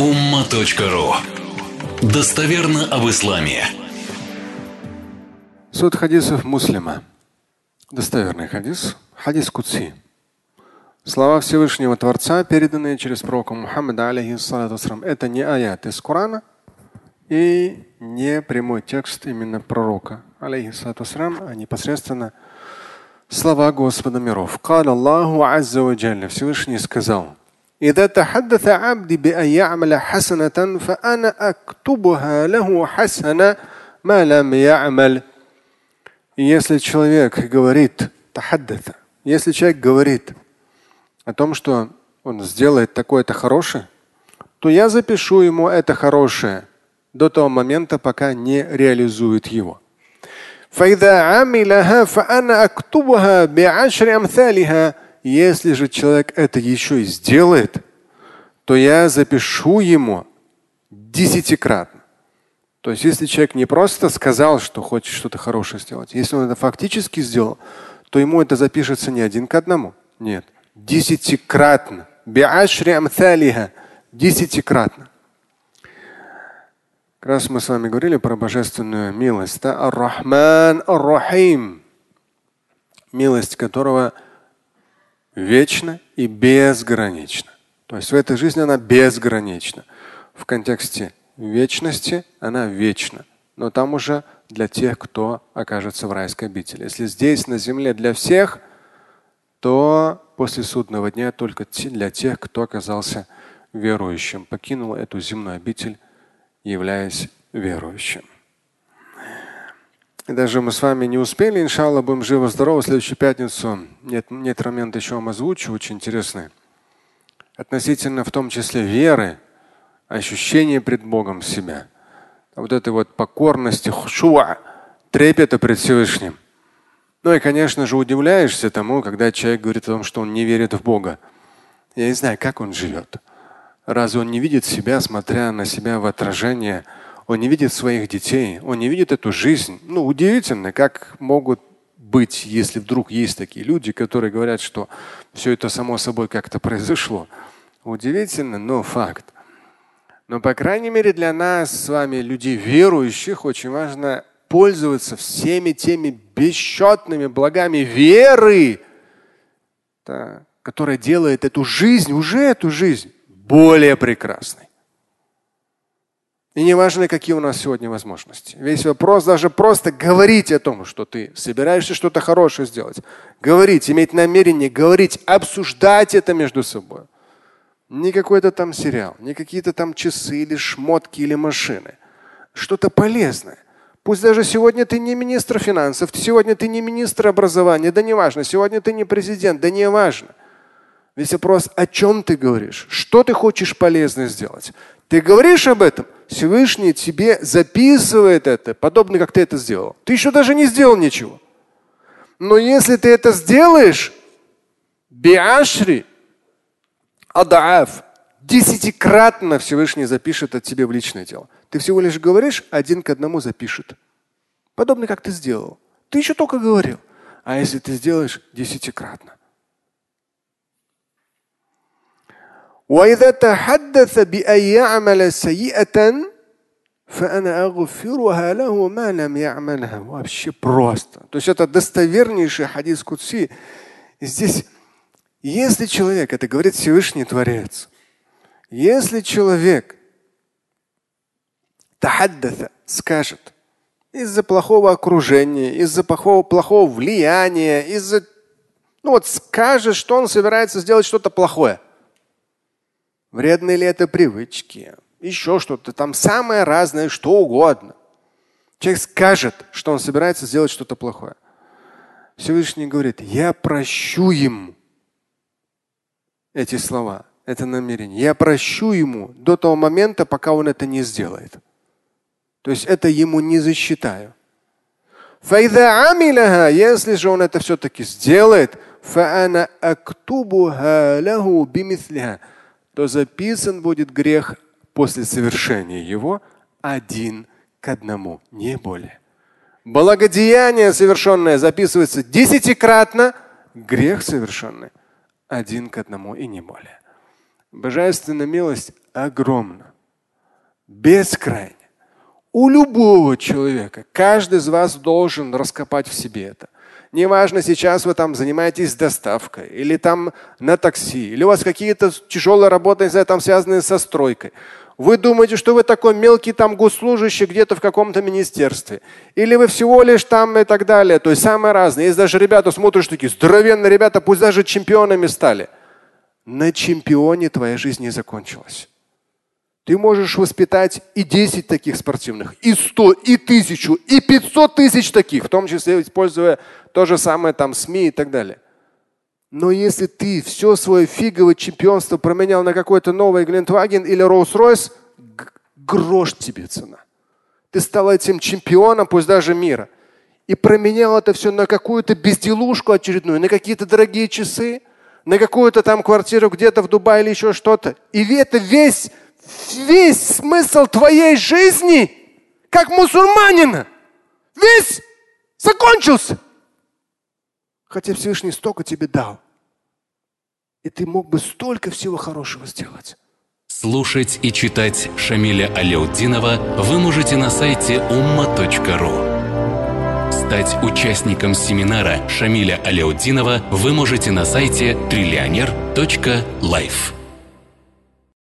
Умма.ру. Достоверно об исламе. 100 хадисов Муслима. Достоверный хадис. Хадис-кудси. Слова Всевышнего Творца, переданные через пророка Мухаммада, алейхиссалату вассалам, это не аят из Корана и не прямой текст именно пророка, алейхиссалату вассалам, а непосредственно слова Господа миров. «Каля Аллаху азза ва джалля», Всевышний сказал: «Ида тахаддата абди би айямля хасанатан, фа ана актубуха лаху хасана ма лам яамаль». Если человек говорит тахаддата, если человек говорит о том, что он сделает такое-то хорошее, то я запишу ему это хорошее до того момента, пока не реализует его. Если же человек это еще и сделает, то я запишу ему 10-кратно. То есть если человек не просто сказал, что хочет что-то хорошее сделать, если он это фактически сделал, то ему это запишется не 1:1. Нет. 10-кратно. Десятикратно. Как раз мы с вами говорили про божественную милость. Ар-Рахман ар-Рахим. Милость которого вечна и безгранична. То есть в этой жизни она безгранична. В контексте вечности она вечна. Но там уже для тех, кто окажется в райской обители. Если здесь на земле для всех, то после судного дня только для тех, кто оказался верующим, покинул эту земную обитель, являясь верующим. И даже мы с вами не успели, иншалла, будем живы-здоровы. В следующую пятницу нет момента, еще вам озвучу, очень интересный. Относительно в том числе веры, ощущения пред Богом себя, вот этой вот покорности, хушуа, трепета пред Всевышним. Ну и, конечно же, удивляешься тому, когда человек говорит о том, что он не верит в Бога. Я не знаю, как он живет. Разве он не видит себя, смотря на себя в отражение? Он не видит своих детей, он не видит эту жизнь. Ну, удивительно, как могут быть, если вдруг есть такие люди, которые говорят, что все это само собой как-то произошло. Удивительно, но факт. Но, по крайней мере, для нас с вами, людей верующих, очень важно пользоваться всеми теми бесчетными благами веры, да, которая делает эту жизнь, уже эту жизнь, более прекрасной. И не важно, какие у нас сегодня возможности. Весь вопрос даже просто говорить о том, что ты собираешься что-то хорошее сделать. Говорить, иметь намерение, говорить, обсуждать это между собой. Не какой-то там сериал, не какие-то там часы или шмотки или машины. Что-то полезное. Пусть даже сегодня ты не министр финансов, сегодня ты не министр образования, да не важно, сегодня ты не президент, да не важно. Весь вопрос, о чем ты говоришь, что ты хочешь полезно сделать. Ты говоришь об этом, Всевышний тебе записывает это, подобно как ты это сделал. Ты еще даже не сделал ничего. Но если ты это сделаешь, биашри, адааф, 10-кратно Всевышний запишет от тебя в личное дело. Ты всего лишь говоришь, 1:1 запишет. Подобно как ты сделал. Ты еще только говорил. А если ты сделаешь 10-кратно? Вообще просто. То есть это достовернейший хадис кудси. Здесь, если человек, это говорит Всевышний Творец, если человек тахаддата скажет из-за плохого окружения, из-за плохого влияния, скажет, что он собирается сделать что-то плохое. Вредные ли это привычки, еще что-то, там самое разное, что угодно. Человек скажет, что он собирается сделать что-то плохое. Всевышний говорит: я прощу ему эти слова. Это намерение. Я прощу ему до того момента, пока он это не сделает. То есть это ему не засчитаю. Если же он это все-таки сделает, то записан будет грех после совершения его 1:1, не более. Благодеяние, совершенное, записывается 10-кратно, грех совершенный 1:1 и не более. Божественная милость огромно, бескрайне. У любого человека, каждый из вас должен раскопать в себе это. Неважно, сейчас вы там занимаетесь доставкой, или там на такси, или у вас какие-то тяжелые работы, не знаю, там связанные со стройкой. Вы думаете, что вы такой мелкий там госслужащий где-то в каком-то министерстве. Или вы всего лишь там и так далее. То есть самые разные. Есть даже ребята, смотришь, такие здоровенные ребята, пусть даже чемпионами стали. На чемпионе твоя жизнь не закончилась. Ты можешь воспитать и 10 таких спортивных, и 100, и 1000, и 500 тысяч таких, в том числе используя то же самое там СМИ и так далее. Но если ты все свое фиговое чемпионство променял на какой-то новый Гелендваген или Rolls-Royce, грош тебе цена. Ты стал этим чемпионом, пусть даже мира. И променял это все на какую-то безделушку очередную, на какие-то дорогие часы, на какую-то там квартиру где-то в Дубае или еще что-то. И это весь смысл твоей жизни, как мусульманина, весь закончился. Хотя Всевышний столько тебе дал. И ты мог бы столько всего хорошего сделать. Слушать и читать Шамиля Аляутдинова вы можете на сайте Умма.ру. Стать участником семинара Шамиля Аляутдинова вы можете на сайте trillioner.life.